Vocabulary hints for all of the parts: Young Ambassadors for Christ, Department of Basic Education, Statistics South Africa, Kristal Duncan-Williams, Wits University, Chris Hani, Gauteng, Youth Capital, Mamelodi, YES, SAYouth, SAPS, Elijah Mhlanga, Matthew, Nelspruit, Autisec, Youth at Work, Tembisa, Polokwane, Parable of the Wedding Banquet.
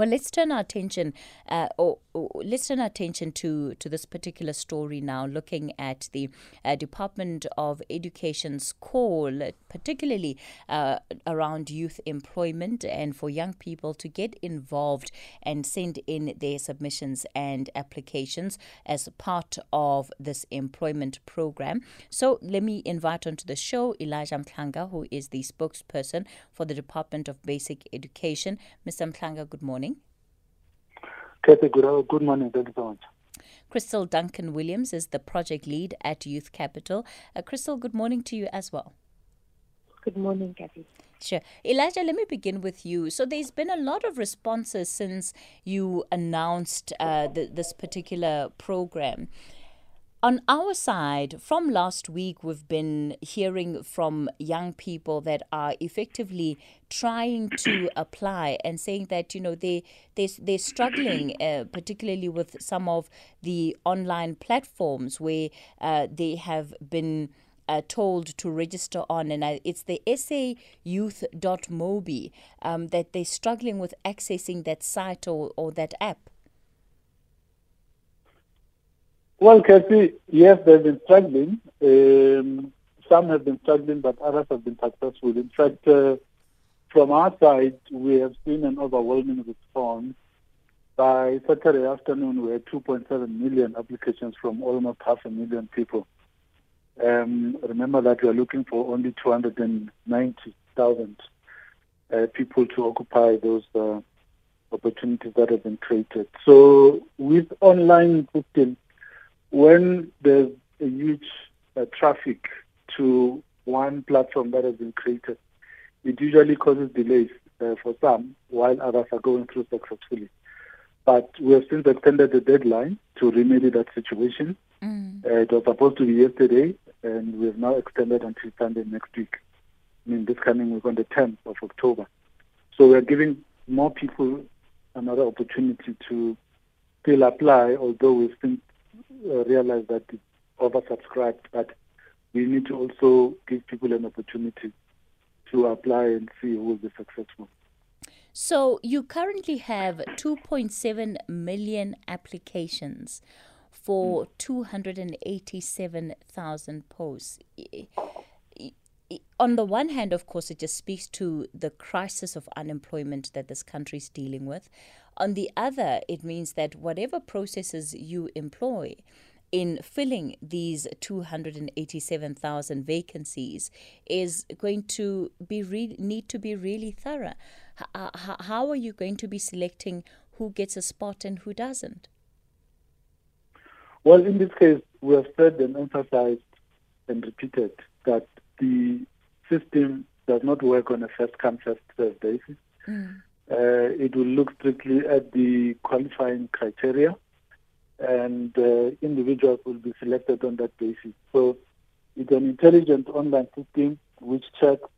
Well, let's turn our attention, to this particular story now, looking at the Department of Education's call, particularly around youth employment and for young people to get involved and send in their submissions and applications as part of this employment program. So let me invite onto the show Elijah Mhlanga, who is the spokesperson for the Department of Basic Education. Mr. Mhlanga, good morning. Kathy, good morning. Thank you so much. Kristal Duncan-Williams is the project lead at Youth Capital. Kristal, good morning to you as well. Good morning, Kathy. Sure. Elijah, let me begin with you. So there's been a lot of responses since you announced this particular program. On our side, from last week, we've been hearing from young people that are effectively trying to apply and saying that, you know, they're struggling, particularly with some of the online platforms where they have been told to register on, and it's the SAYouth.mobi that they're struggling with accessing that site or that app. Well, Kathy, yes, they've been struggling. Some have been struggling, but others have been successful. In fact, from our side, we have seen an overwhelming response. By Saturday afternoon, we had 2.7 million applications from almost 500,000 people. Remember that we are looking for only 290,000 people to occupy those opportunities that have been created. So with online systems, when there's a huge traffic to one platform that has been created, it usually causes delays for some, while others are going through successfully. But we have since extended the deadline to remedy that situation. It was supposed to be yesterday, and we have now extended until Sunday next week. I mean, this coming week on the 10th of October. So we are giving more people another opportunity to still apply, although we've since realize that it's oversubscribed, but we need to also give people an opportunity to apply and see who will be successful. So you currently have 2.7 million applications for 287,000 posts. On the one hand, of course, it just speaks to the crisis of unemployment that this country is dealing with. On the other, it means that whatever processes you employ in filling these 287,000 vacancies is going to be need to be really thorough. How are you going to be selecting who gets a spot and who doesn't? Well, in this case, we have said and emphasized and repeated that the system does not work on a first-come, first-served basis. It will look strictly at the qualifying criteria, and individuals will be selected on that basis. So it's an intelligent online system which checks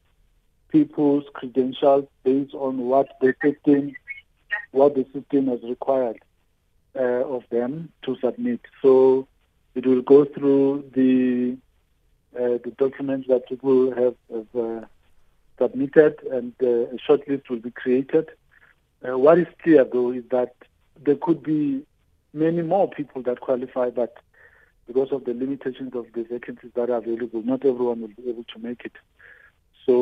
people's credentials based on what the system has required of them to submit. So it will go through the documents that people have submitted, and a short list will be created. What is clear, though, is that there could be many more people that qualify, but because of the limitations of the vacancies that are available, not everyone will be able to make it. So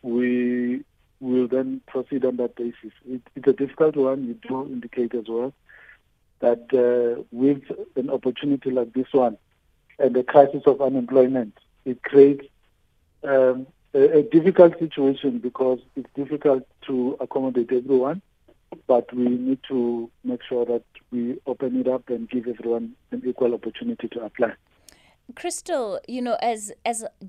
we will then proceed on that basis. It's a difficult one. You do indicate as well that with an opportunity like this one and the crisis of unemployment, it creates a difficult situation because it's difficult to accommodate everyone, but we need to make sure that we open it up and give everyone an equal opportunity to apply. Kristal, you know, as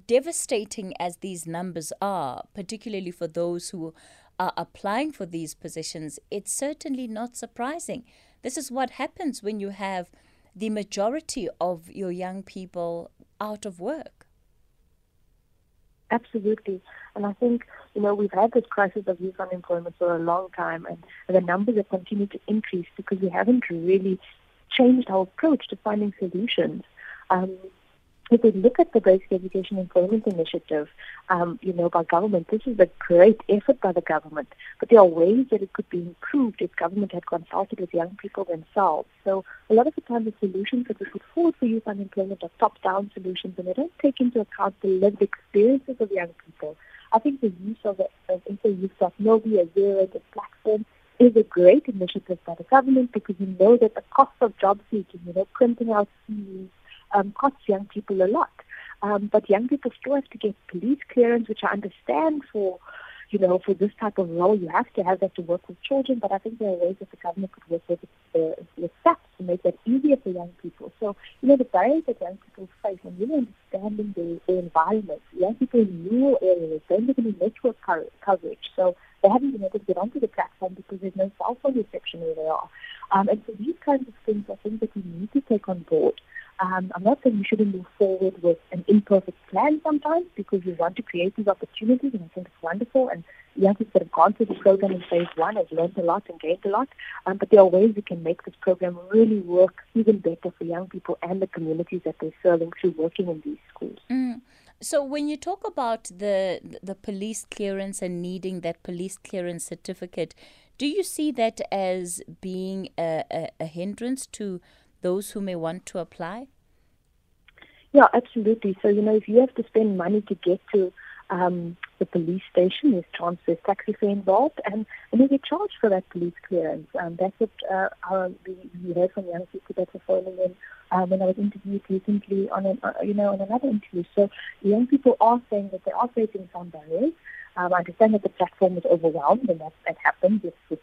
devastating as these numbers are, particularly for those who are applying for these positions, it's certainly not surprising. This is what happens when you have the majority of your young people out of work. Absolutely. And I think, you know, we've had this crisis of youth unemployment for a long time, and the numbers have continued to increase because we haven't really changed our approach to finding solutions. if we look at the Basic Education Employment Initiative, by government, this is a great effort by the government, but there are ways that it could be improved if government had consulted with young people themselves. So a lot of the time the solutions that we put forward for youth unemployment are top-down solutions, and they don't take into account the lived experiences of young people. I think the use of the SAYouth.mobi as a platform is a great initiative by the government, because we know that the cost of job seeking, printing out CVs, costs young people a lot. But young people still have to get police clearance, which I understand for this type of role, you have to have that to work with children. But I think there are ways that the government could work with SAPS to make that easier for young people. So, the barriers that young people face, and really understanding their environment. Young people in rural areas don't have any network coverage. So they haven't been able to get onto the platform because there's no cell phone reception where they are. And so these kinds of things are things that we need to take on board. I'm not saying we shouldn't move forward with an imperfect plan sometimes, because we want to create these opportunities, and I think it's wonderful. And young people that have gone through the program in phase one have learned a lot and gained a lot. But there are ways we can make this program really work even better for young people and the communities that they're serving through working in these schools. Mm. So when you talk about the police clearance and needing that police clearance certificate, do you see that as being a hindrance to those who may want to apply? Yeah, absolutely. So, if you have to spend money to get to the police station, there's taxi fare involved, and you get charged for that police clearance. That's what we heard from young people that were phoning in when I was interviewed recently on another interview. So young people are saying that they are facing some barriers. I understand that the platform is overwhelmed, and that happens with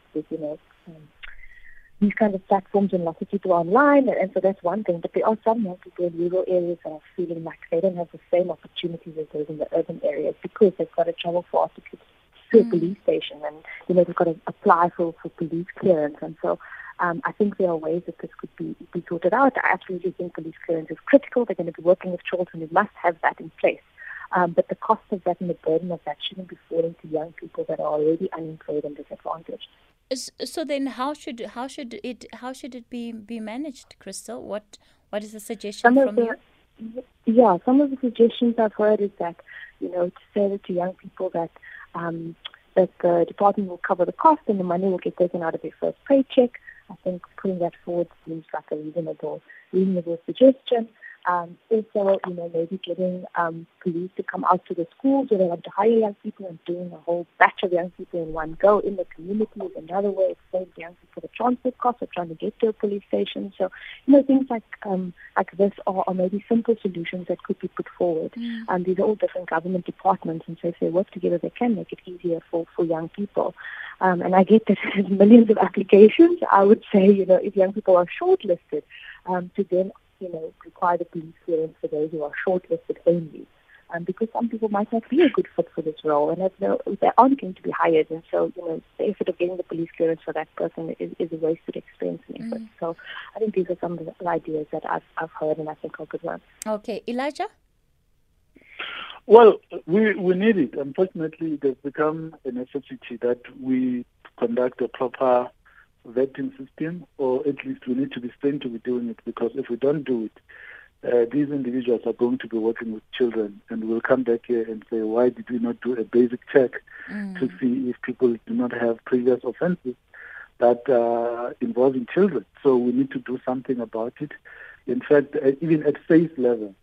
these kinds of platforms, and lots of people online, and so that's one thing. But there are some young people in rural areas that are feeling like they don't have the same opportunities as those in the urban areas, because they've got to travel far to a police station, and they've got to apply for police clearance. And so I think there are ways that this could be sorted out. I absolutely think police clearance is critical. They're going to be working with children who must have that in place. But the cost of that and the burden of that shouldn't be falling to young people that are already unemployed and disadvantaged. So then, how should it be managed, Kristal? What is the suggestion from you? Yeah, some of the suggestions I've heard is that to say that to young people that the department will cover the cost and the money will get taken out of their first paycheck. I think putting that forward seems like a reasonable suggestion. Also, maybe getting police to come out to the schools where they want to hire young people, and doing a whole batch of young people in one go in the community is another way. It saves young people the transport costs of trying to get to a police station. So, things like this are maybe simple solutions that could be put forward. Mm. These are all different government departments, and so if they work together, they can make it easier for young people. And I get that there's millions of applications. I would say, if young people are shortlisted, to then require the police clearance for those who are shortlisted only, because some people might not be a good fit for this role, and they aren't going to be hired, and so the effort of getting the police clearance for that person is a wasted expense and effort. Mm. So I think these are some of the ideas that I've heard, and I think are good ones. Okay, Elijah? Well, we need it. Unfortunately, it has become a necessity that we conduct a proper vetting system, or at least we need to be trained to be doing it, because if we don't do it, these individuals are going to be working with children, and we'll come back here and say, why did we not do a basic check to see if people do not have previous offenses that are involving children? So we need to do something about it. In fact, even at faith level,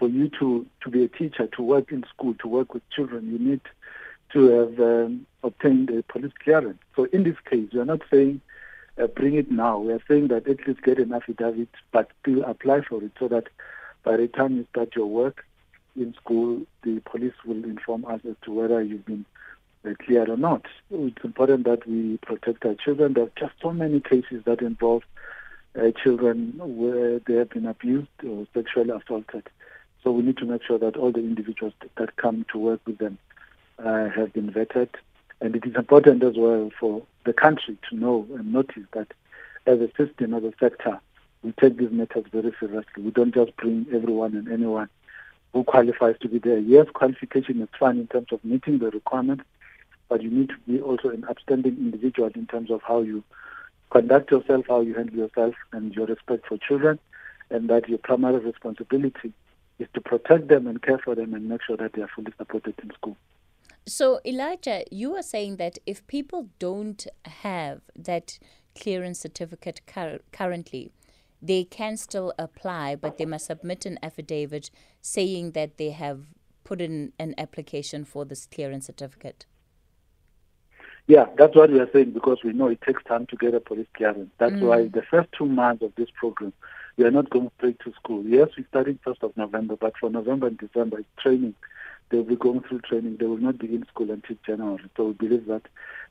for you to be a teacher, to work in school, to work with children, you need to have obtained a police clearance. So in this case, we are not saying bring it now. We are saying that at least get an affidavit, but still apply for it, so that by the time you start your work in school, the police will inform us as to whether you've been cleared or not. It's important that we protect our children. There are just so many cases that involve children where they have been abused or sexually assaulted. So we need to make sure that all the individuals that come to work with them have been vetted. And it is important as well for the country to know and notice that as a system, as a sector, we take these matters very seriously. We don't just bring everyone and anyone who qualifies to be there. Yes, qualification is fine in terms of meeting the requirements, but you need to be also an upstanding individual in terms of how you conduct yourself, how you handle yourself, and your respect for children, and that your primary responsibility is to protect them and care for them and make sure that they are fully supported in school. So, Elijah, you are saying that if people don't have that clearance certificate currently, they can still apply, but they must submit an affidavit saying that they have put in an application for this clearance certificate. Yeah, that's what we are saying, because we know it takes time to get a police clearance. That's why the first 2 months of this program, we are not going straight to school. Yes, we started 1st of November, but for November and December, it's training. They will be going through training. They will not be in school until January. So we believe that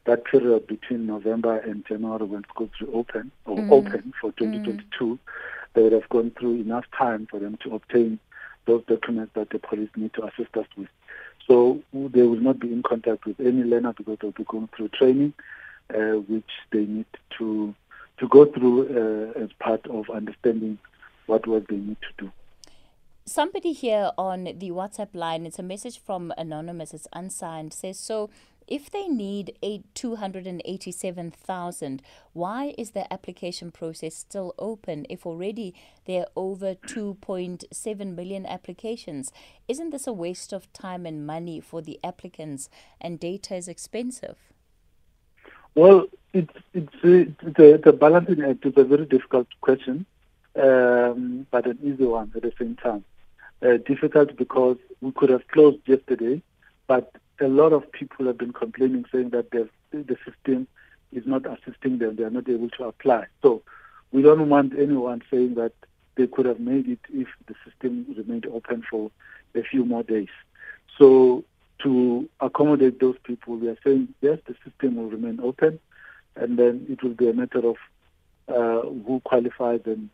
that period between November and January, when schools reopen or open for 2022, they would have gone through enough time for them to obtain those documents that the police need to assist us with. So they will not be in contact with any learner because they will be going through training, which they need to go through as part of understanding what work they need to do. Somebody here on the WhatsApp line, it's a message from Anonymous, it's unsigned, says, so if they need 287,000, why is the application process still open if already there are over 2.7 million applications? Isn't this a waste of time and money for the applicants, and data is expensive? Well, it's a balancing act. It's a very difficult question, but an easy one at the same time. Difficult because we could have closed yesterday, but a lot of people have been complaining, saying that the system is not assisting them. They are not able to apply. So we don't want anyone saying that they could have made it if the system remained open for a few more days. So to accommodate those people, we are saying, yes, the system will remain open, and then it will be a matter of who qualifies and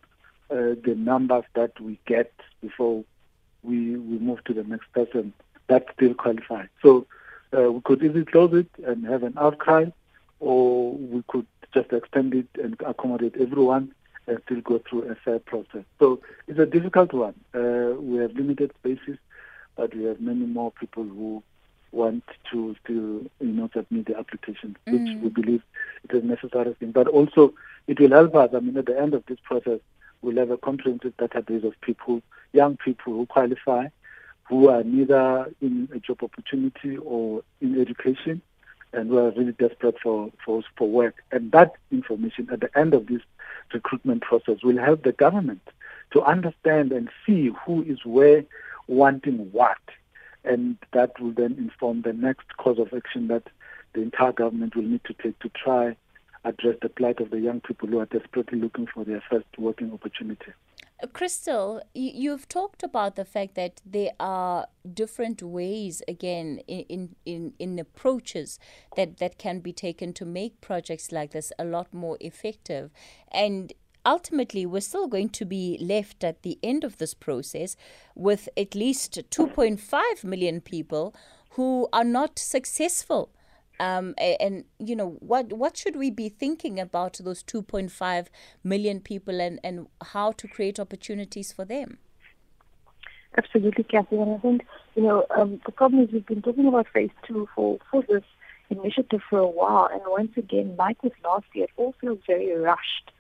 the numbers that we get before we move to the next person that still qualifies. So we could easily close it and have an outcry, or we could just extend it and accommodate everyone and still go through a fair process. So it's a difficult one. We have limited spaces, but we have many more people who want to still submit the application, which we believe is a necessary thing. But also it will help us. I mean, at the end of this process, we'll have a comprehensive database of people, young people who qualify, who are neither in a job opportunity or in education, and who are really desperate for work. And that information at the end of this recruitment process will help the government to understand and see who is where wanting what. And that will then inform the next course of action that the entire government will need to take to try address the plight of the young people who are desperately looking for their first working opportunity. Kristal, you've talked about the fact that there are different ways, again, in approaches that can be taken to make projects like this a lot more effective. And ultimately, we're still going to be left at the end of this process with at least 2.5 million people who are not successful. What should we be thinking about those 2.5 million people and how to create opportunities for them? Absolutely, Kathy. And I think, the problem is we've been talking about phase two for this initiative for a while. And once again, like with last year, it all feels very rushed.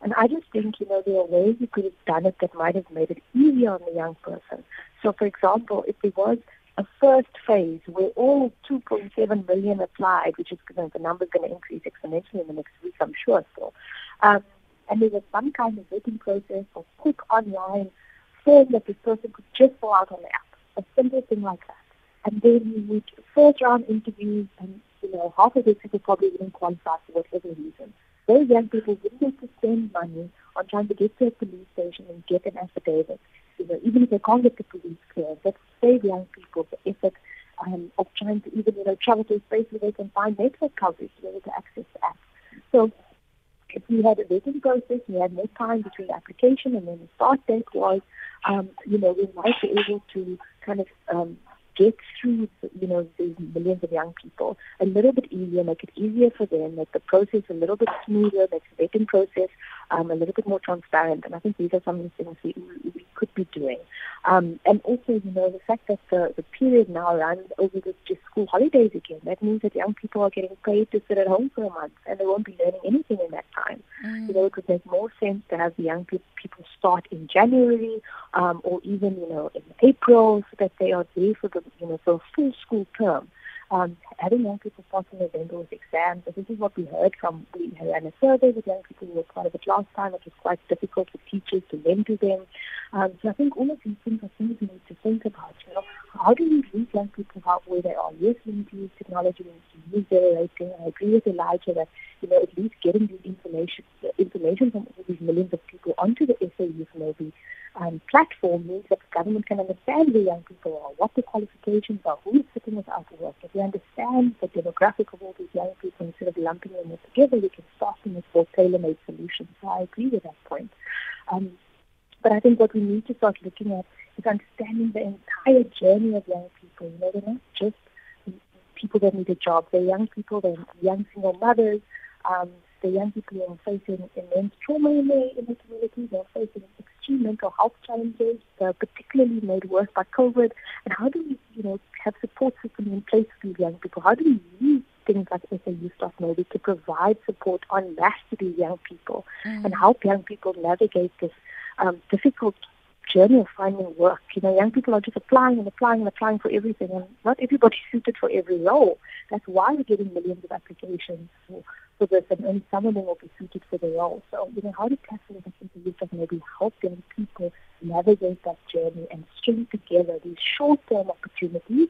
And I just think, there are ways we could have done it that might have made it easier on the young person. So, for example, if there was a first phase where all 2.7 million applied, which is the number is going to increase exponentially in the next week, I'm sure. So, and there was some kind of vetting process or quick online form that this person could just fill out on the app, a simple thing like that. And then we would first round interviews, and half of these people probably wouldn't qualify for whatever reason. Those young people wouldn't have to spend money on trying to get to a police station and get an affidavit. Even if they can't get the police clearance, let's save young people the effort of trying to even travel to a space where they can find network coverage to be able to access the app. So if we had a vetting process, we had more time between application and then the start date was, we might be able to kind of get through, these millions of young people a little bit easier, make it easier for them, make the process a little bit smoother, make the vetting process a little bit more transparent. And I think these are some of the things we could be doing. And also, the fact that the period now runs over the school holidays again, that means that young people are getting paid to sit at home for a month and they won't be learning anything in that time. It could make more sense to have the young people start in January or even, in April, so that they are there for the, for a full school term. Having young people possibly end those exams, and this is what we heard from, we ran a survey with young people who were part of it last time, which was quite difficult for teachers to mentor them. So I think all of these things are things we need to think about, How do we reach young people where they are? Yes, we need to use technology, we need to use their rating. I agree with Elijah that, at least getting this information from all these millions of people onto the SAYouth maybe platform means that the government can understand where young people are, what the qualifications are, who is sitting with out of work. If we understand the demographic of all these young people, instead of lumping them all together, we can start them with more tailor-made solutions. So I agree with that point. But I think what we need to start looking at is understanding the entire journey of young people. They're not just people that need a job. They're young people, they're young single mothers, the young people who are facing immense trauma in the community, they're facing extreme mental health challenges, they're particularly made worse by COVID. And how do we, have support systems in place for these young people? How do we use things like SAYouth Start maybe to provide support en masse to these young people and help young people navigate this difficult journey of finding work? Young people are just applying for everything, and not everybody's suited for every role. That's why we're getting millions of applications for this, and only some of them will be suited for the role. So, how do platforms and SAYouth Start maybe help young people navigate that journey and string together these short-term opportunities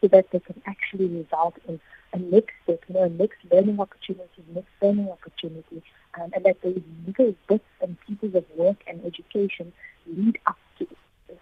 so that they can actually result in a next step, a next learning opportunity, and that those little bits and pieces of work and education lead up to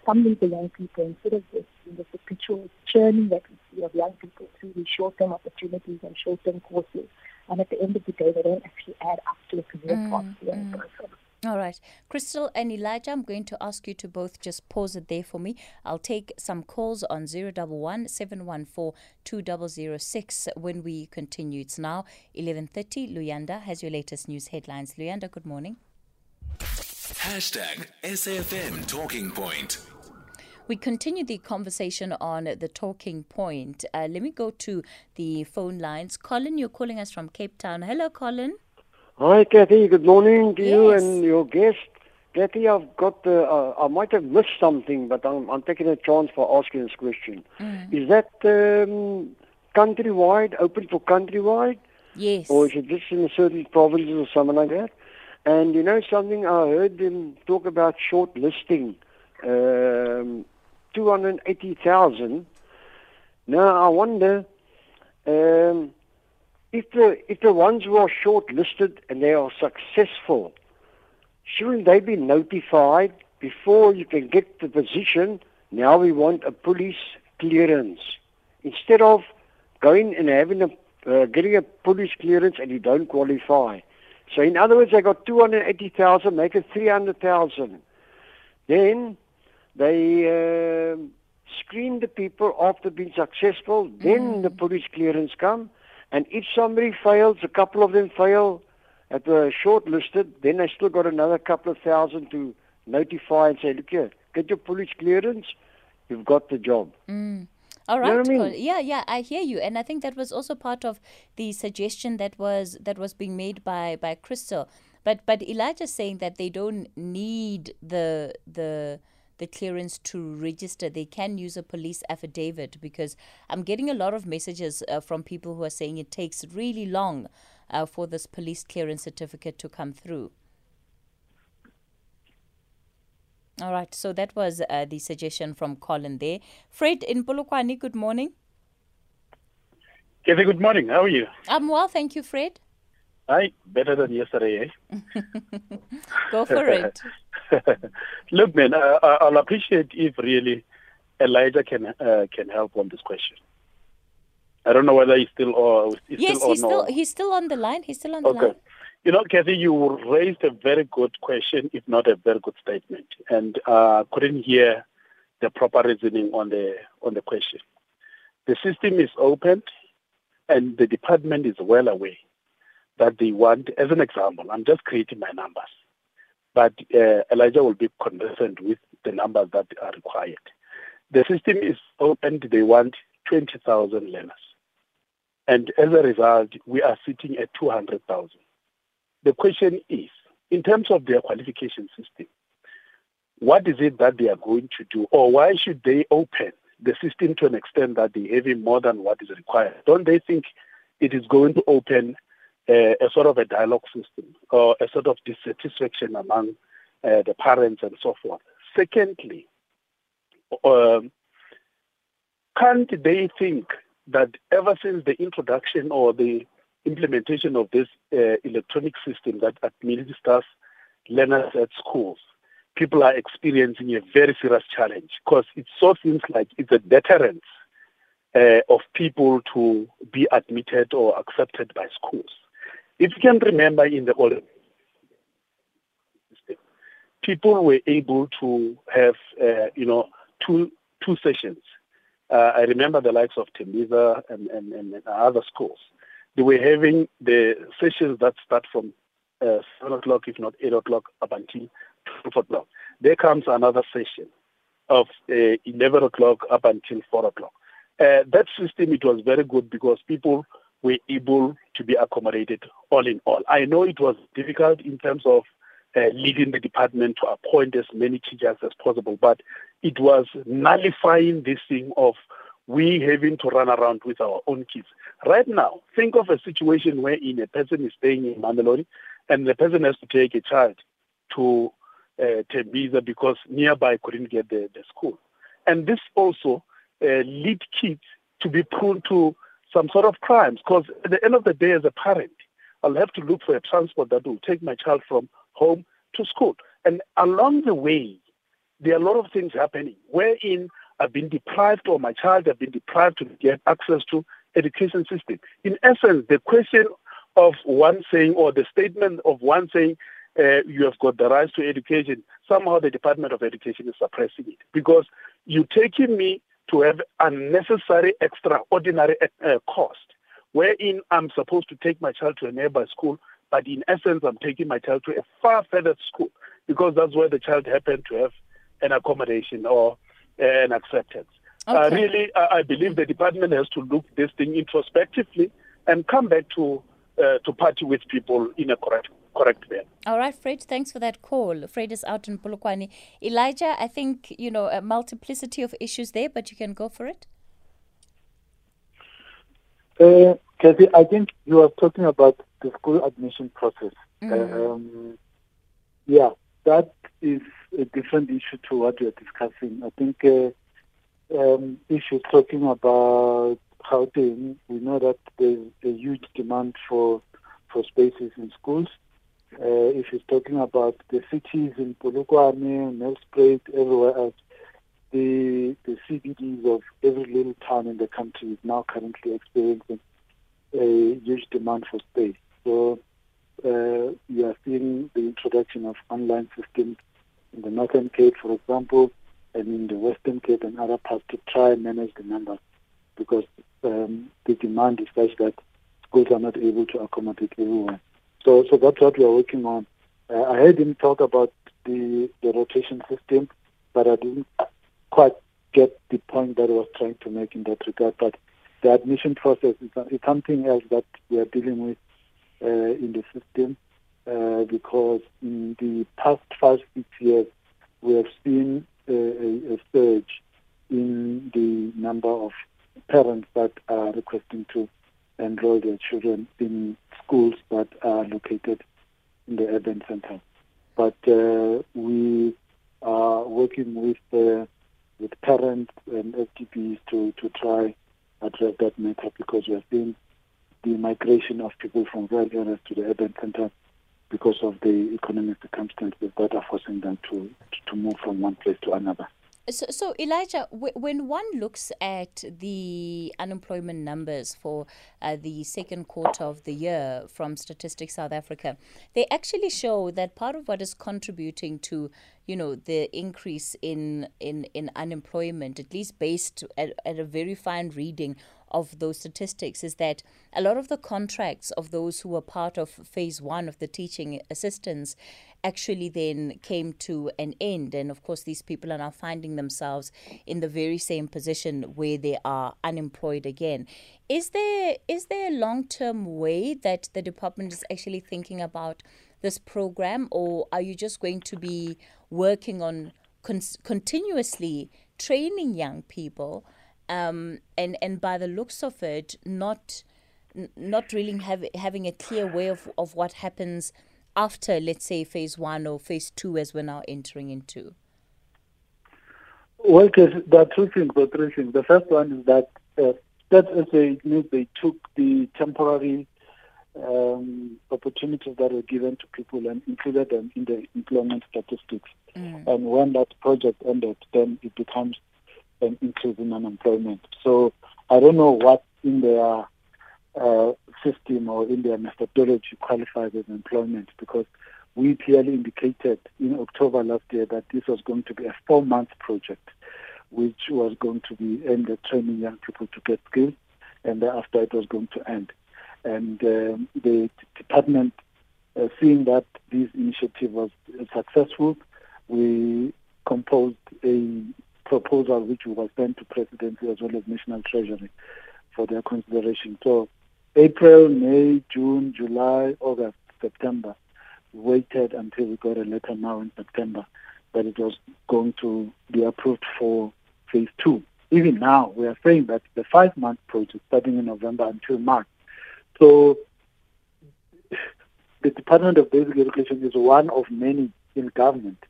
some of the young people, instead of this perpetual churning that we see of young people through these short-term opportunities and short-term courses. And at the end of the day, they don't actually add up to a career path for the young person. All right. Kristal and Elijah, I'm going to ask you to both just pause it there for me. I'll take some calls on 011-714-2006 when we continue. It's now 11:30. Luyanda has your latest news headlines. Luyanda, good morning. #SFM Talking Point. We continue the conversation on the talking point. Let me go to the phone lines. Colin, you're calling us from Cape Town. Hello, Colin. Hi, Kathy. Good morning to you and your guest. Kathy, I've got I might have missed something, but I'm taking a chance for asking this question. Is that countrywide, open for countrywide? Yes. Or is it just in certain provinces or something like that? And something I heard them talk about shortlisting, 280,000. Now, I wonder... If the ones who are shortlisted and they are successful, shouldn't they be notified before you can get the position? Now we want a police clearance. Instead of going and having getting a police clearance and you don't qualify. So in other words, they got 280,000, make it 300,000. Then they screen the people after being successful. Then the police clearance come. And if somebody fails, a couple of them fail at the shortlisted, then they still got another couple of thousand to notify and say, look here, get your police clearance, you've got the job. All right. Yeah, I hear you. And I think that was also part of the suggestion that was being made by Kristal. But Elijah's saying that they don't need the clearance to register. They can use a police affidavit, because I'm getting a lot of messages from people who are saying it takes really long for this police clearance certificate to come through. All right, so that was the suggestion from Colin there. Fred in Polokwane, good morning. Kathy, good morning. How are you? I'm well, thank you, Fred. Hi, better than yesterday, eh? Go for it. Look, man, I'll appreciate if really Elijah can help on this question. I don't know whether he's still he's still on the line. He's still on the line. Kathy, you raised a very good question, if not a very good statement, and couldn't hear the proper reasoning on the question. The system is opened, and the department is well aware that they want. As an example, I'm just creating my numbers, but Elijah will be conversant with the numbers that are required. The system is open. They want 20,000 learners. And as a result, we are sitting at 200,000. The question is, in terms of their qualification system, what is it that they are going to do, or why should they open the system to an extent that they have more than what is required? Don't they think it is going to open a sort of a dialogue system or a sort of dissatisfaction among the parents and so forth? Secondly, can't they think that ever since the introduction or the implementation of this electronic system that administers learners at schools, people are experiencing a very serious challenge, because it so seems like it's a deterrent of people to be admitted or accepted by schools? If you can remember, in the old system, people were able to have, two sessions. I remember the likes of Tembisa and other schools. They were having the sessions that start from 7 o'clock, if not 8 o'clock, up until 12 o'clock. There comes another session of 11 o'clock up until 4 o'clock. That system, it was very good because people were able to be accommodated all in all. I know it was difficult in terms of leading the department to appoint as many teachers as possible, but it was nullifying this thing of we having to run around with our own kids. Right now, think of a situation wherein a person is staying in Mamelodi and the person has to take a child to Tembisa because nearby couldn't get the school. And this also leads kids to be prone to some sort of crimes, because at the end of the day, as a parent, I'll have to look for a transport that will take my child from home to school. And along the way, there are a lot of things happening wherein I've been deprived, or my child have been deprived, to get access to education system. In essence, the question of one saying, or the statement of one saying, you have got the right to education, somehow the Department of Education is suppressing it, because you're taking me to have unnecessary, extraordinary cost, wherein I'm supposed to take my child to a nearby school, but in essence, I'm taking my child to a far further school, because that's where the child happened to have an accommodation or an acceptance. Okay. I believe the department has to look this thing introspectively and come back to party with people in a correct way. All right, Fred, thanks for that call. Fred is out in Polokwane. Elijah, I think, a multiplicity of issues there, but you can go for it. Kathy, I think you are talking about the school admission process. Mm. That is a different issue to what you're discussing. I think if you're talking about Gauteng, we know that there's a huge demand for spaces in schools. If you're talking about the cities in Polokwane, Nelspruit, everywhere else, the CBDs of every little town in the country is now currently experiencing a huge demand for space. So you are seeing the introduction of online systems in the Northern Cape, for example, and in the Western Cape and other parts, to try and manage the numbers, because the demand is such that schools are not able to accommodate everyone. So that's what we are working on. I heard him talk about the rotation system, but I didn't quite get the point that I was trying to make in that regard. But the admission process is something else that we are dealing with in the system, because in the past 5-6 years, we have seen a surge in the number of parents that are requesting to enroll their children in schools that are located in the urban center. But we are working with parents and FDPs to try address that matter, because we are seeing the migration of people from rural areas to the urban center because of the economic circumstances that are forcing them to move from one place to another. So Elijah, when one looks at the unemployment numbers for the second quarter of the year from Statistics South Africa, they actually show that part of what is contributing to, the increase in unemployment, at least based at a very fine reading of those statistics, is that a lot of the contracts of those who were part of phase one of the teaching assistance actually then came to an end. And of course, these people are now finding themselves in the very same position where they are unemployed again. Is there a long-term way that the department is actually thinking about this program, or are you just going to be working on continuously training young people, and by the looks of it, not really having a clear way of what happens after, let's say, phase 1 or phase 2 as we're now entering into? Well, there are three things. The first one is that they took the temporary opportunities that were given to people and included them in the employment statistics. Mm. And when that project ended, then it becomes an increase in unemployment. So I don't know what in their system or in their methodology qualifies as employment, because we clearly indicated in October last year that this was going to be a 4-month project, which was going to be ended training young people to get skills, and thereafter it was going to end. And the department, seeing that this initiative was successful, we composed a proposal which was sent to Presidency as well as National Treasury for their consideration. So April, May, June, July, August, September, waited until we got a letter now in September that it was going to be approved for phase 2. Even now, we are saying that the 5-month project starting in November until March. So the Department of Basic Education is one of many in government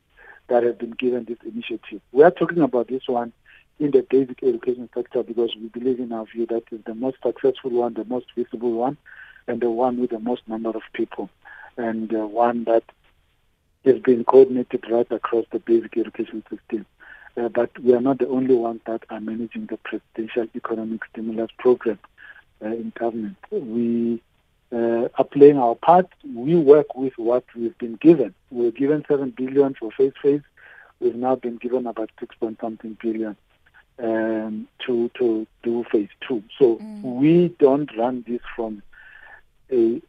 that have been given this initiative. We are talking about this one in the basic education sector because we believe in our view that is the most successful one, the most visible one, and the one with the most number of people, and the one that is being coordinated right across the basic education system. But we are not the only ones that are managing the Presidential Economic Stimulus Program. In government, we are playing our part. We work with what we've been given. We were given 7 billion for phase. We've now been given about 6-point-something billion to do phase 2. So we don't run this from a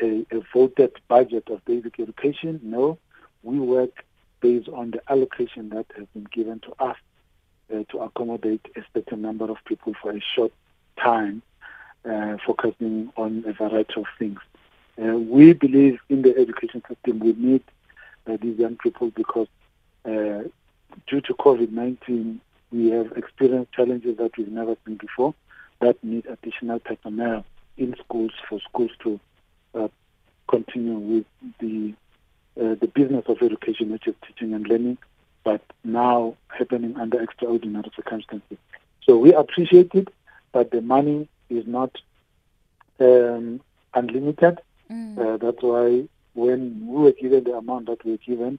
voted budget of basic education. No, we work based on the allocation that has been given to us to accommodate a certain number of people for a short time. Focusing on a variety of things. We believe in the education system we need these young people because due to COVID-19, we have experienced challenges that we've never seen before that need additional personnel in schools for schools to continue with the business of education, which is teaching and learning, but now happening under extraordinary circumstances. So we appreciate it, but the money is not unlimited. That's why when we were given the amount that we were given,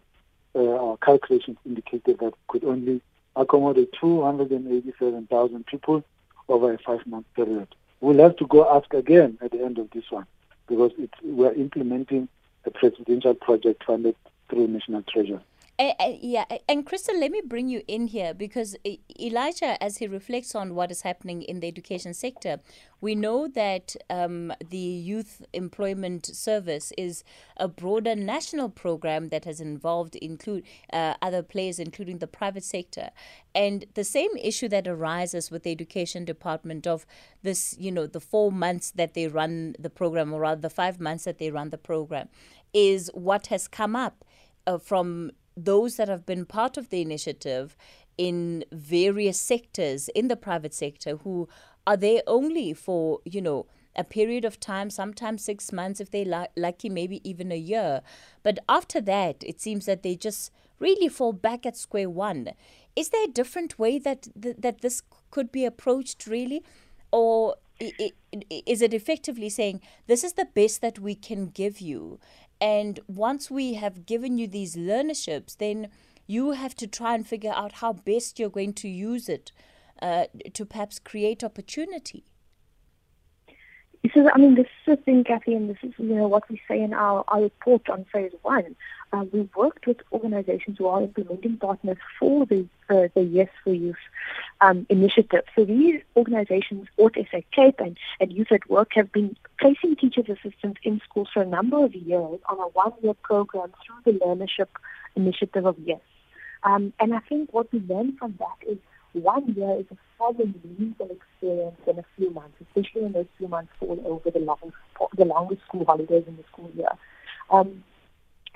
our calculations indicated that could only accommodate 287,000 people over a 5-month period. We'll have to go ask again at the end of this one because we're implementing a presidential project funded through National Treasury. And Kristal, let me bring you in here because Elijah, as he reflects on what is happening in the education sector, we know that the Youth Employment Service is a broader national program that has involved other players, including the private sector. And the same issue that arises with the education department of this, the 4 months that they run the program, or rather the 5 months that they run the program, is what has come up from those that have been part of the initiative in various sectors in the private sector who are there only for, a period of time, sometimes 6 months if they're lucky, maybe even a year. But after that, it seems that they just really fall back at square one. Is there a different way that this could be approached really? Or is it effectively saying, this is the best that we can give you? And once we have given you these learnerships, then you have to try and figure out how best you're going to use it to perhaps create opportunity. So, this is the thing, Kathy, and this is, what we say in our report on phase 1. We worked with organizations who are implementing partners for the YES for Youth initiative. So these organizations, Autisec and Youth at Work, have been placing teachers' assistants in schools for a number of years on a 1-year program through the learnership initiative of YES. And I think what we learned from that is 1 year is a fairly meaningful experience in a few months, especially when those few months fall over the longest school holidays in the school year.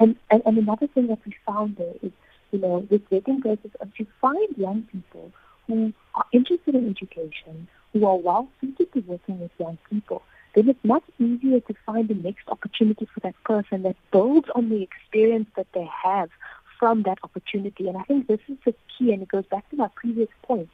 And another thing that we found there is this vetting process is to find young people who are interested in education, who are well suited to working with young people. Then it's much easier to find the next opportunity for that person that builds on the experience that they have from that opportunity. And I think this is the key, and it goes back to my previous point.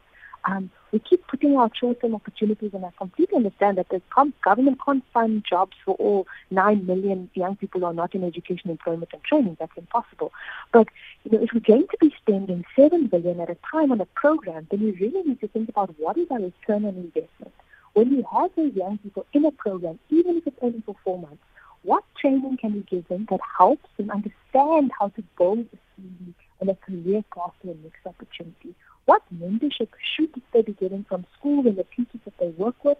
We keep putting out short-term opportunities, and I completely understand that the government can't fund jobs for all 9 million young people who are not in education, employment, and training. That's impossible. But if we're going to be spending $7 billion at a time on a program, then we really need to think about what is our return on investment. When we have those young people in a program, even if it's only for 4 months, what training can we give them that helps them understand how to build a CV and a career path to the next opportunity? What mentorship should they be getting from school and the teachers that they work with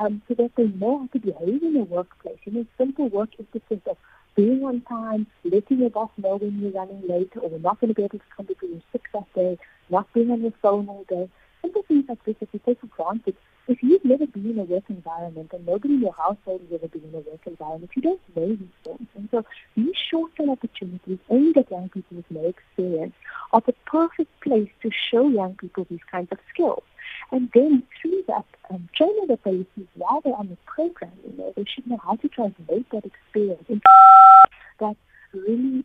so that they know how to behave in the workplace? Simple work ethics of being on time, letting your boss know when you're running late or not going to be able to come because you're sick that day, not being on your phone all day. Simple things like this that we take for granted. If you've never been in a work environment and nobody in your household has ever been in a work environment, you don't know these things. And so these short-term opportunities aimed at young people with no experience are the perfect place to show young people these kinds of skills. And then through that training that they receive while they're on the program, they should know how to translate that experience into that really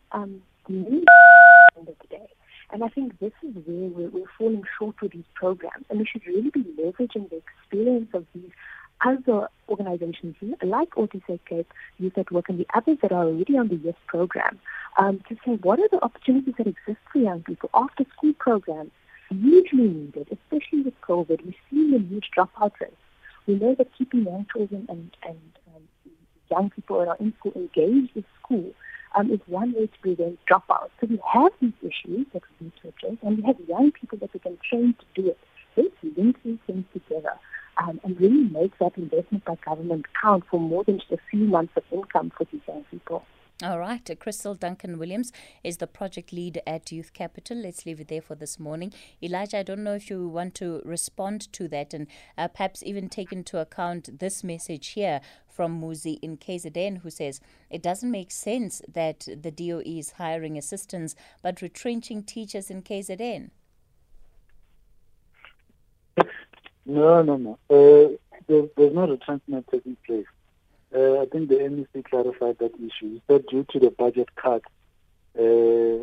needs the today. And I think this is where we're falling short with these programs. And we should really be leveraging the experience of these other organizations like Autisec, Youth at Work, and the others that are already on the YES program to say what are the opportunities that exist for young people after school programs, hugely needed, especially with COVID. We've seen the huge dropout rates. We know that keeping young children and young people that are in school engaged with school is one way to prevent dropouts. So we have these issues that we need to address, and we have young people that we can train to do it. Let's link these things together and really make that investment by government count for more than just a few months of income for these young people. All right. Kristal Duncan-Williams is the project lead at Youth Capital. Let's leave it there for this morning. Elijah, I don't know if you want to respond to that and perhaps even take into account this message here from Muzi in KZN, who says, it doesn't make sense that the DOE is hiring assistants but retrenching teachers in KZN. No. There's no retrenchment taking place. I think the MEC clarified that issue. Is that due to the budget cuts, the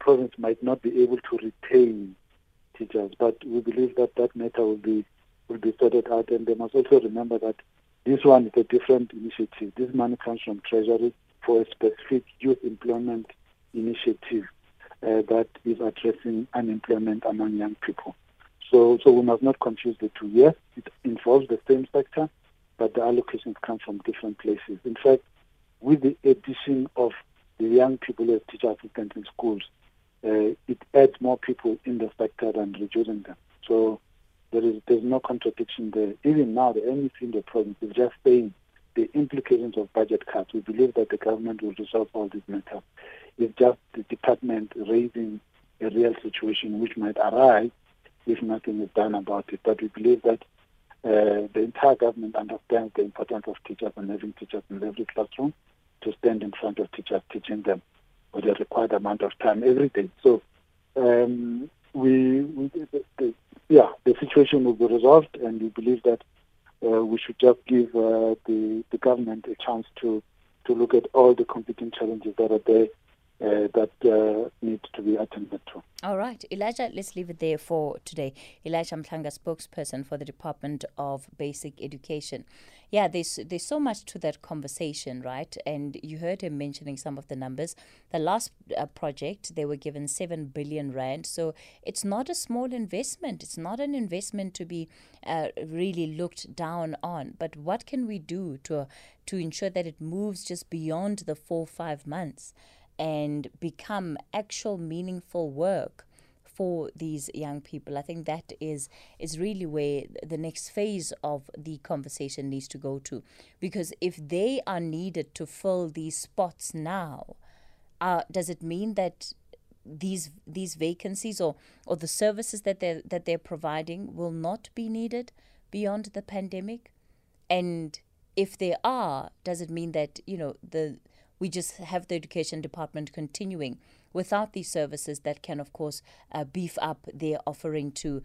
province might not be able to retain teachers. But we believe that matter will be sorted out. And they must also remember that this one is a different initiative. This money comes from Treasury for a specific youth employment initiative that is addressing unemployment among young people. So we must not confuse the two. Yes, it involves the same sector, but the allocations come from different places. In fact, with the addition of the young people as teacher assistants in schools, it adds more people in the sector than reducing them. So there's no contradiction there. Even now, the MEC in the province is just saying the implications of budget cuts. We believe that the government will resolve all these matters. It's just the department raising a real situation which might arise if nothing is done about it. But we believe that the entire government understands the importance of teachers and having teachers in every classroom to stand in front of teachers, teaching them for the required amount of time every day. So, the situation will be resolved, and we believe that we should just give the government a chance to look at all the competing challenges that are there that need to be attended to. All right, Elijah, let's leave it there for today. Elijah Mhlanga, spokesperson for the Department of Basic Education. Yeah, there's so much to that conversation, right? And you heard him mentioning some of the numbers. The last project, they were given 7 billion rand. So it's not a small investment. It's not an investment to be really looked down on. But what can we do to ensure that it moves just beyond the 4 or 5 months? And become actual meaningful work for these young people. I think that is really where the next phase of the conversation needs to go to. Because if they are needed to fill these spots now, does it mean that these vacancies or the services that they're providing will not be needed beyond the pandemic? And if they are, does it mean that we just have the education department continuing without these services that can, of course, beef up their offering to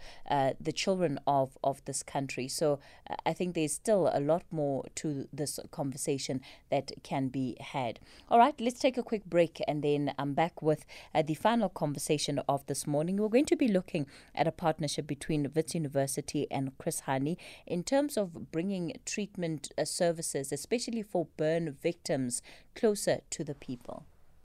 the children of this country. So I think there's still a lot more to this conversation that can be had. All right, let's take a quick break, and then I'm back with the final conversation of this morning. We're going to be looking at a partnership between Wits University and Chris Hani in terms of bringing treatment services, especially for burn victims, closer to the people.